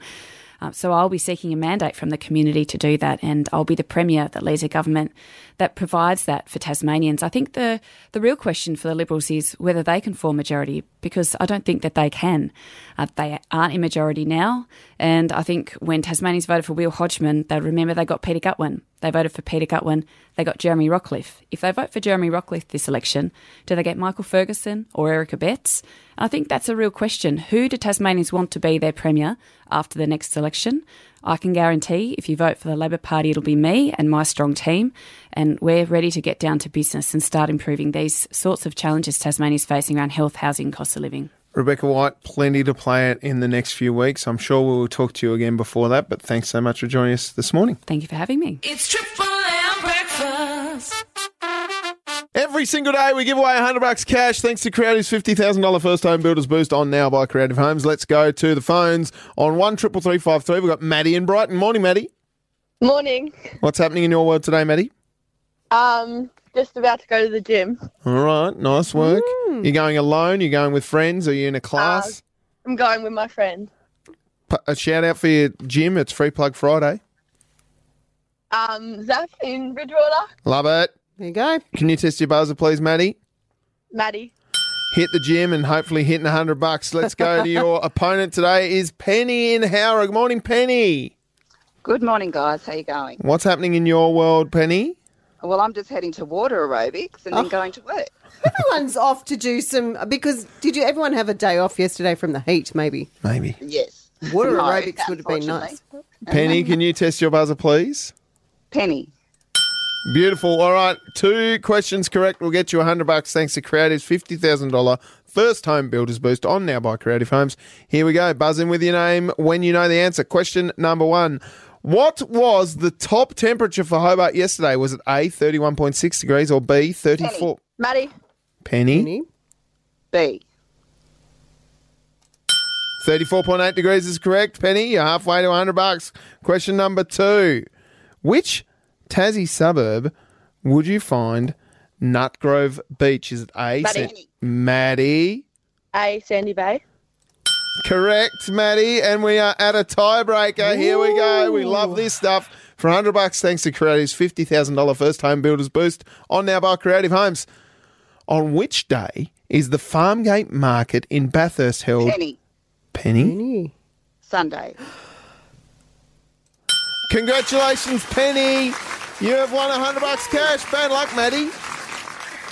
Uh, so I'll be seeking a mandate from the community to do that, and I'll be the Premier that leads a government that provides that for Tasmanians. I think the, the real question for the Liberals is whether they can form majority, because I don't think that they can. Uh, they aren't in majority now, and I think when Tasmanians voted for Will Hodgman, they remember they got Peter Gutwin. They voted for Peter Gutwin, they got Jeremy Rockliff. If they vote for Jeremy Rockliff this election, do they get Michael Ferguson or Erica Betts? I think that's a real question. Who do Tasmanians want to be their Premier after the next election? I can guarantee if you vote for the Labor Party, it'll be me and my strong team, and we're ready to get down to business and start improving these sorts of challenges Tasmania's facing around health, housing, cost of living. Rebecca White, plenty to play at in the next few weeks. I'm sure we'll talk to you again before that, but thanks so much for joining us this morning. Thank you for having me. It's Triple M Breakfast. Every single day we give away one hundred bucks cash thanks to Creative's fifty thousand dollars First Home Builders Boost on now by Creative Homes. Let's go to the phones on one triple three five three. We've got Maddie in Brighton. Morning, Maddie. Morning. What's happening in your world today, Maddie? Um... Just about to go to the gym. All right, nice work. Mm. You're going alone? You're going with friends? Are you in a class? Uh, I'm going with my friend. A shout out for your gym. It's Free Plug Friday. Um, Zach in Bridgewater. Love it. There you go. Can you test your buzzer, please, Maddie? Maddie. Hit the gym and hopefully hitting one hundred bucks. Let's go to your opponent today is Penny in Howrah. Good morning, Penny. Good morning, guys. How you going? What's happening in your world, Penny? Well, I'm just heading to water aerobics and oh. then going to work. Everyone's off to do some because did you everyone have a day off yesterday from the heat? Maybe, maybe. Yes, water no, aerobics would have been nice. Penny, can you test your buzzer, please? Penny, beautiful. All right, two questions correct will get you a hundred bucks thanks to Creative's fifty thousand dollar First Home Builders Boost on now by Creative Homes. Here we go. Buzz in with your name when you know the answer. Question number one. What was the top temperature for Hobart yesterday? Was it A, thirty-one point six degrees or B, thirty-four? Maddie. Penny. Penny. B. thirty-four point eight degrees is correct. Penny, you're halfway to one hundred bucks. Question number two. Which Tassie suburb would you find Nutgrove Beach? Is it A? Maddie. Sa- Maddie. A, Sandy Bay. Correct, Maddie, and we are at a tiebreaker. Here we go. We love this stuff. For one hundred bucks, thanks to Creative's fifty thousand dollars First Home Builders Boost on now by Creative Homes. On which day is the Farmgate Market in Bathurst held? Penny. Penny? Penny. Sunday. Congratulations, Penny. You have won one hundred bucks cash. Bad luck, Maddie.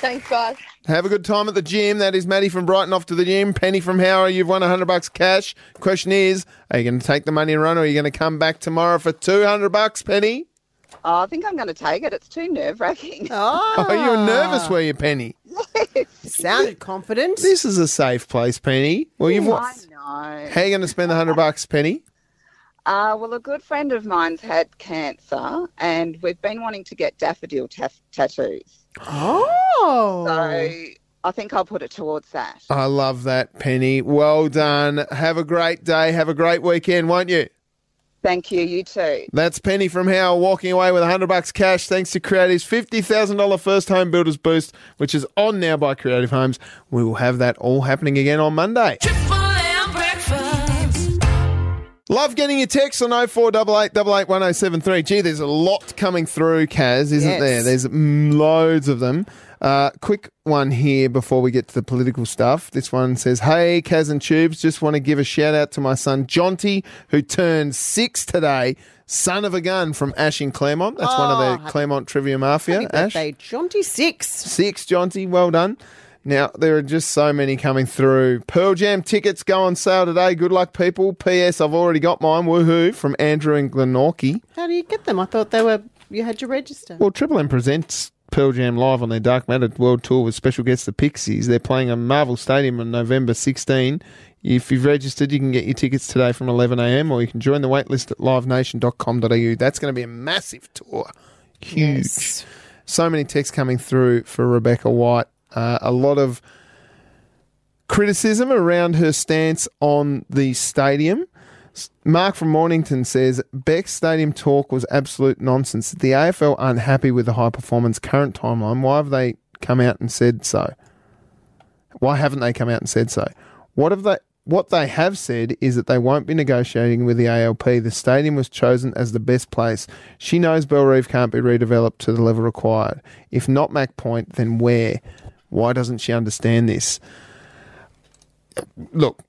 Thanks, guys. Have a good time at the gym. That is Maddie from Brighton off to the gym. Penny from Howrah, you've won one hundred bucks cash. Question is, are you going to take the money and run or are you going to come back tomorrow for two hundred bucks, Penny? Oh, I think I'm going to take it. It's too nerve-wracking. Oh, oh you were nervous, were you, Penny? Yes. Sounded confident. This is a safe place, Penny. Well, you've won. I know. How are you going to spend the one hundred bucks, Penny? Uh, well, a good friend of mine's had cancer and we've been wanting to get daffodil taf- tattoos. Oh. So I think I'll put it towards that. I love that, Penny. Well done. Have a great day. Have a great weekend, won't you? Thank you. You too. That's Penny from Howrah walking away with one hundred bucks cash thanks to Creative's fifty thousand dollars First Home Builders Boost, which is on now by Creative Homes. We will have that all happening again on Monday. Triple M Breakfast. Love getting your texts on oh four eight eight eight eight one oh seven three. Gee, there's a lot coming through, Kaz, isn't yes. there? There's loads of them. Uh, quick one here before we get to the political stuff. This one says, hey, Kaz and Tubes, just want to give a shout out to my son, Jonty, who turned six today, son of a gun from Ash in Claremont. That's oh, one of the Claremont Trivia Mafia. Happy birthday, Ash. Jonty, six. Six, Jonty, well done. Now, there are just so many coming through. Pearl Jam tickets go on sale today. Good luck, people. P S. I've already got mine. Woohoo. From Andrew in Glenorchy. How do you get them? I thought they were you had to register. Well, Triple M presents Pearl Jam live on their Dark Matter World Tour with special guests, the Pixies. They're playing at Marvel Stadium on November sixteenth. If you've registered, you can get your tickets today from eleven a.m. or you can join the waitlist at livenation dot com dot a u. That's going to be a massive tour. Huge. Yes. So many texts coming through for Rebecca White. Uh, a lot of criticism around her stance on the stadium. Mark from Mornington says, Beck's stadium talk was absolute nonsense. The A F L aren't happy with the high performance current timeline. Why have they come out and said so? Why haven't they come out and said so? What have they? What they have said is that they won't be negotiating with the A L P. The stadium was chosen as the best place. She knows Bellerive can't be redeveloped to the level required. If not Mac Point, then where? Why doesn't she understand this? Look,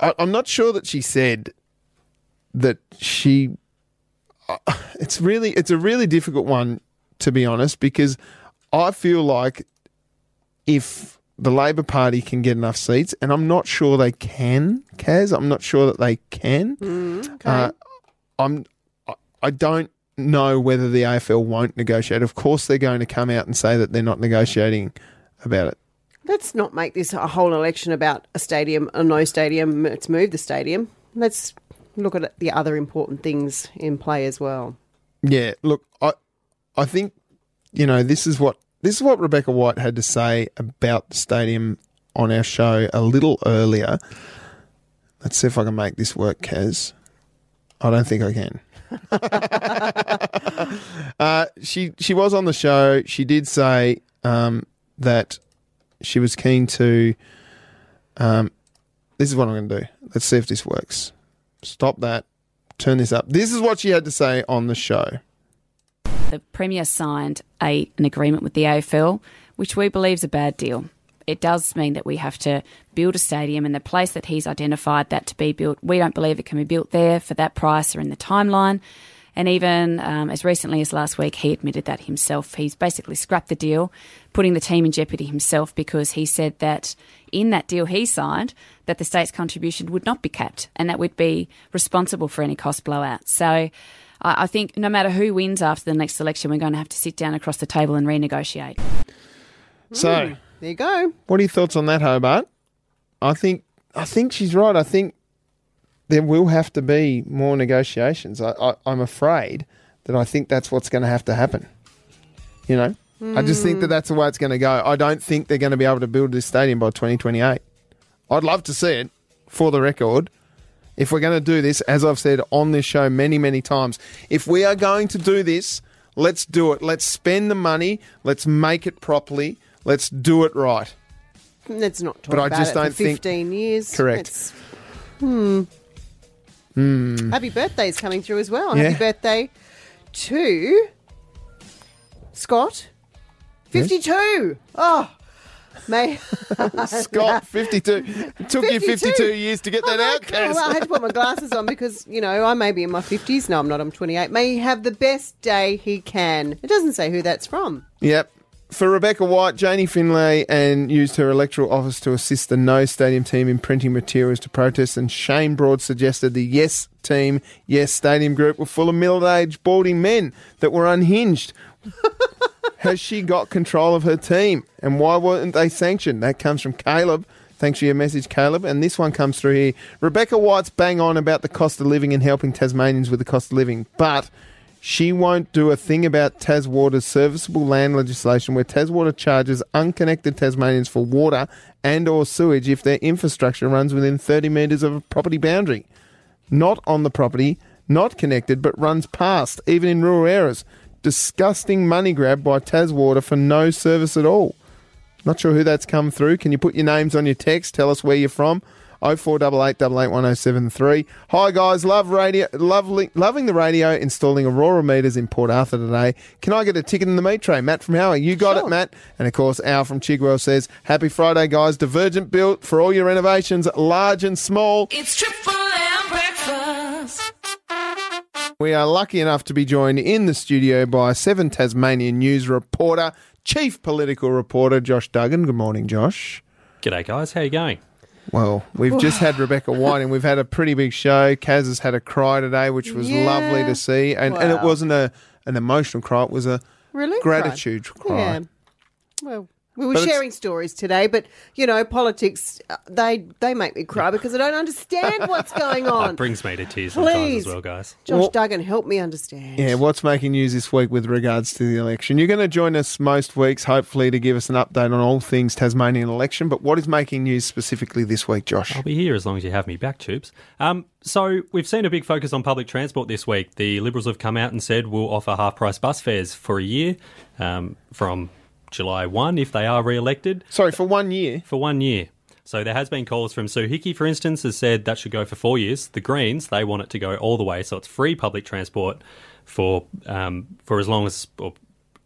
I, I'm not sure that she said that she... It's really, it's a really difficult one, to be honest, because I feel like if... the Labor Party can get enough seats, and I'm not sure they can, Kaz. I'm not sure that they can. Mm, okay. uh, I'm, I don't know whether the A F L won't negotiate. Of course they're going to come out and say that they're not negotiating about it. Let's not make this a whole election about a stadium or no stadium. Let's move the stadium. Let's look at the other important things in play as well. Yeah, look, I, I think, you know, this is what, This is what Rebecca White had to say about the stadium on our show a little earlier. Let's see if I can make this work, Kaz. I don't think I can. uh, she she was on the show. She did say um, that she was keen to... Um, this is what I'm going to do. Let's see if this works. Stop that. Turn this up. This is what she had to say on the show. The Premier signed a, an agreement with the A F L, which we believe is a bad deal. It does mean that we have to build a stadium, and the place that he's identified that to be built, we don't believe it can be built there for that price or in the timeline. And even um, as recently as last week, he admitted that himself. He's basically scrapped the deal, putting the team in jeopardy himself, because he said that in that deal he signed that the state's contribution would not be capped and that we'd be responsible for any cost blowout. So... I think no matter who wins after the next election, we're going to have to sit down across the table and renegotiate. So mm, there you go. What are your thoughts on that, Hobart? I think I think she's right. I think there will have to be more negotiations. I, I, I'm afraid that I think that's what's going to have to happen. You know, mm. I just think that that's the way it's going to go. I don't think they're going to be able to build this stadium by twenty twenty-eight. I'd love to see it, for the record. If we're going to do this, as I've said on this show many, many times, if we are going to do this, let's do it. Let's spend the money. Let's make it properly. Let's do it right. Let's not talk but about I just it don't for fifteen think... years. Correct. It's... Hmm. Mm. Happy birthday is coming through as well. Yeah. Happy birthday to Scott, fifty-two. Yes. Oh. May Scott, fifty-two. It took fifty-two. You fifty-two years to get that oh out, Kaz. Well, I had to put my glasses on because, you know, I may be in my fifties. No, I'm not. I'm twenty-eight. May he have the best day he can. It doesn't say who that's from. Yep. For Rebecca White, Janie Finlay and used her electoral office to assist the No Stadium team in printing materials to protest, and Shane Broad suggested the Yes team, Yes Stadium group were full of middle-aged, balding men that were unhinged. Has she got control of her team? And why weren't they sanctioned? That comes from Caleb. Thanks for your message, Caleb. And this one comes through here. Rebecca White's bang on about the cost of living and helping Tasmanians with the cost of living, but she won't do a thing about TasWater's serviceable land legislation where TasWater charges unconnected Tasmanians for water and or sewage if their infrastructure runs within thirty metres of a property boundary. Not on the property, not connected, but runs past, even in rural areas. Disgusting money grab by TasWater for no service at all. Not sure who that's come through. Can you put your names on your text? Tell us where you're from. oh four eight eight, eight eight one oh seven three. Hi guys, love radio, lovely, loving the radio. Installing Aurora meters in Port Arthur today. Can I get a ticket in the meat tray? Matt from Howrah, you got sure. it, Matt. And of course, Al from Chigwell says, "Happy Friday, guys! Divergent built for all your renovations, large and small." It's Triple M breakfast. We are lucky enough to be joined in the studio by Seven Tasmanian News reporter, chief political reporter, Josh Duggan. Good morning, Josh. G'day, guys. How are you going? Well, we've just had Rebecca White and we've had a pretty big show. Kaz has had a cry today, which was yeah. lovely to see. And, wow. and it wasn't a an emotional cry. It was a really? gratitude cry. cry. Yeah. Well, We were but sharing stories today, but, you know, politics, they they make me cry because I don't understand what's going on. It brings me to tears Please. sometimes as well, guys. Josh well, Duggan, help me understand. Yeah, what's making news this week with regards to the election? You're going to join us most weeks, hopefully, to give us an update on all things Tasmanian election, but what is making news specifically this week, Josh? I'll be here as long as you have me back, Tubes. Um, so we've seen a big focus on public transport this week. The Liberals have come out and said we'll offer half-price bus fares for a year um, from... July first, if they are re-elected. Sorry, for one year? For one year. So there has been calls from Sue Hickey, for instance, has said that should go for four years. The Greens, they want it to go all the way, so it's free public transport for um, for as long as, or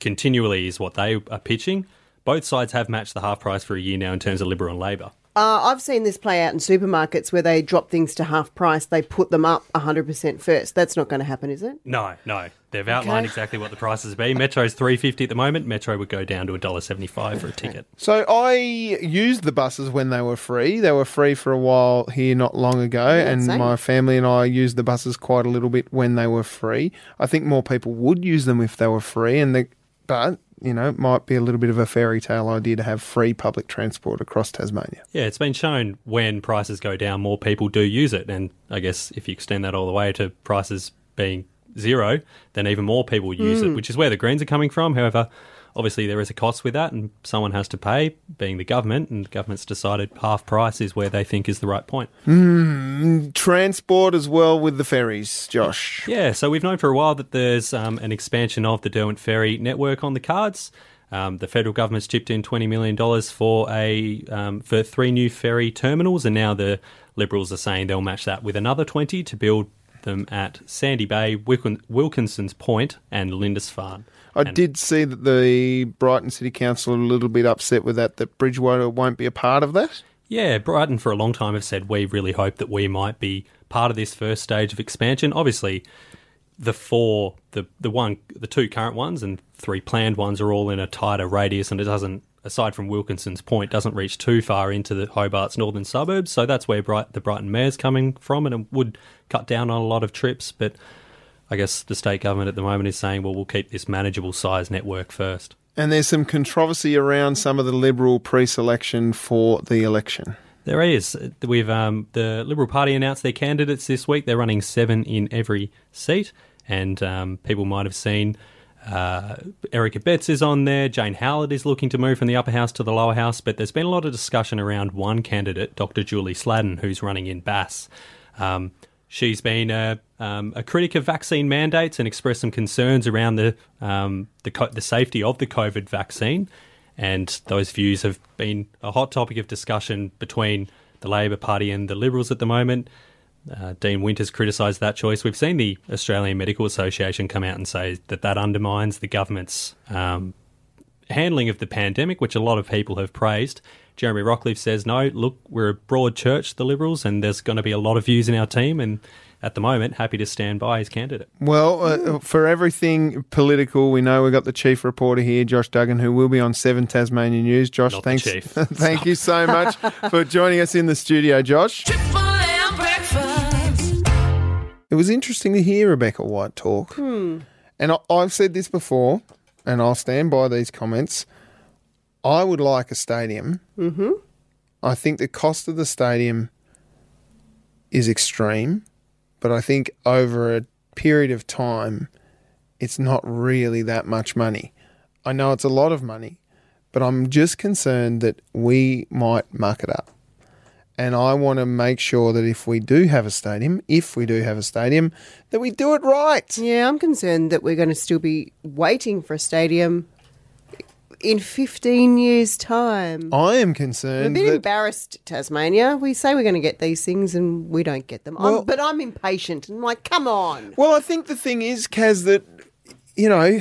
continually is what they are pitching. Both sides have matched the half price for a year now in terms of Liberal and Labor. Uh, I've seen this play out in supermarkets where they drop things to half price, they put them up one hundred percent first. That's not going to happen, is it? No, no. They've outlined okay. exactly what the prices would be. Metro's three dollars fifty at the moment. Metro would go down to one dollar seventy-five for a ticket. So I used the buses when they were free. They were free for a while here not long ago, yeah, and same. My family and I used the buses quite a little bit when they were free. I think more people would use them if they were free, and the, but... you know, it might be a little bit of a fairy tale idea to have free public transport across Tasmania. Yeah, it's been shown when prices go down, more people do use it. And I guess if you extend that all the way to prices being zero, then even more people use mm. it, which is where the Greens are coming from. However, obviously there is a cost with that and someone has to pay, being the government, and the government's decided half price is where they think is the right point. Mm, transport as well with the ferries, Josh. Yeah, so we've known for a while that there's um, an expansion of the Derwent Ferry network on the cards. Um, the federal government's chipped in twenty million dollars for, a, um, for three new ferry terminals, and now the Liberals are saying they'll match that with another twenty to build them at Sandy Bay, Wilkinson's Point and Lindisfarne. I and did see that the Brighton City Council are a little bit upset with that, that Bridgewater won't be a part of that? Yeah, Brighton for a long time have said we really hope that we might be part of this first stage of expansion. Obviously, the four, the the one, the two current ones and three planned ones are all in a tighter radius, and it doesn't, aside from Wilkinson's Point, doesn't reach too far into the Hobart's northern suburbs, so that's where Bright, the Brighton Mayor's coming from, and it would cut down on a lot of trips, but... I guess the state government at the moment is saying, well, we'll keep this manageable size network first. And there's some controversy around some of the Liberal pre-selection for the election. There is. We've um, the Liberal Party announced their candidates this week. They're running seven in every seat, and um, people might have seen uh, Erica Betts is on there. Jane Howlett is looking to move from the upper house to the lower house, but there's been a lot of discussion around one candidate, Doctor Julie Sladden, who's running in Bass. Um, she's been a... Um, a critic of vaccine mandates and expressed some concerns around the um, the, co- the safety of the COVID vaccine, and those views have been a hot topic of discussion between the Labor Party and the Liberals at the moment. Uh, Dean Winters criticised that choice. We've seen the Australian Medical Association come out and say that that undermines the government's um, handling of the pandemic, which a lot of people have praised. Jeremy Rockcliffe says, no, look, we're a broad church, the Liberals, and there's going to be a lot of views in our team, and at the moment, happy to stand by his candidate. Well, uh, for everything political, we know we've got the chief reporter here, Josh Duggan, who will be on Seven Tasmania News. Josh, Not thanks. Chief. Thank Stop. you so much for joining us in the studio, Josh. Triple M breakfast. It was interesting to hear Rebecca White talk. Hmm. And I, I've said this before, and I'll stand by these comments. I would like a stadium. Mm-hmm. I think the cost of the stadium is extreme. But I think over a period of time, it's not really that much money. I know it's a lot of money, but I'm just concerned that we might muck it up. And I want to make sure that if we do have a stadium, if we do have a stadium, that we do it right. Yeah, I'm concerned that we're going to still be waiting for a stadium in fifteen years' time. I am concerned. We're a bit embarrassed, Tasmania. We say we're going to get these things and we don't get them. Well, I'm, but I'm impatient and like, come on. Well, I think the thing is, Kaz, that, you know,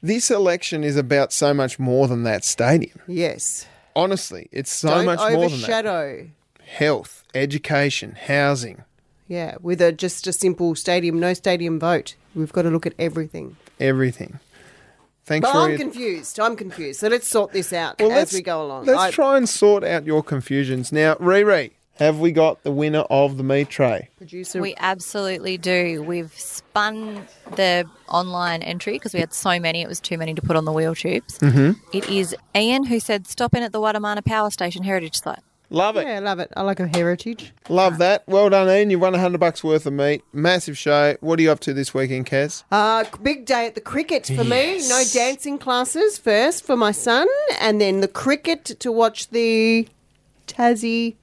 this election is about so much more than that stadium. Yes. Honestly, it's so don't much more than that. Overshadow. Health, education, housing. Yeah, with a, just a simple stadium, no stadium vote. We've got to look at everything. Everything. Thanks but I'm your... confused. I'm confused. So let's sort this out well, as we go along. Let's I... try and sort out your confusions. Now, Riri, Have we got the winner of the meat tray? Producer. We absolutely do. We've spun the online entry because we had so many, it was too many to put on the wheel tubes. Mm-hmm. It is Ian who said, stop in at the Watamana Power Station Heritage Site. Love it. Yeah, love it. I like a heritage. Love that. Well done, Ian. You won one hundred bucks worth of meat. Massive show. What are you up to this weekend, Kaz? Uh, big day at the cricket for yes. me. No dancing classes first for my son, and then the cricket to watch the Tassie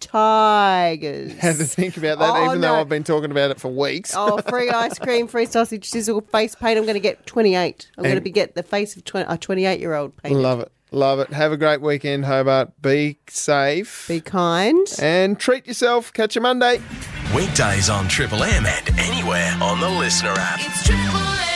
Tigers. Had to think about that, oh, even no. though I've been talking about it for weeks. Oh, free ice cream, free sausage, sizzle, face paint. I'm going to get twenty-eight. I'm and going to be get the face of twenty, a twenty-eight-year-old painted. Love it. Love it. Have a great weekend, Hobart. Be safe. Be kind. And treat yourself. Catch you Monday. Weekdays on Triple M and anywhere on the Listener app. It's Triple M.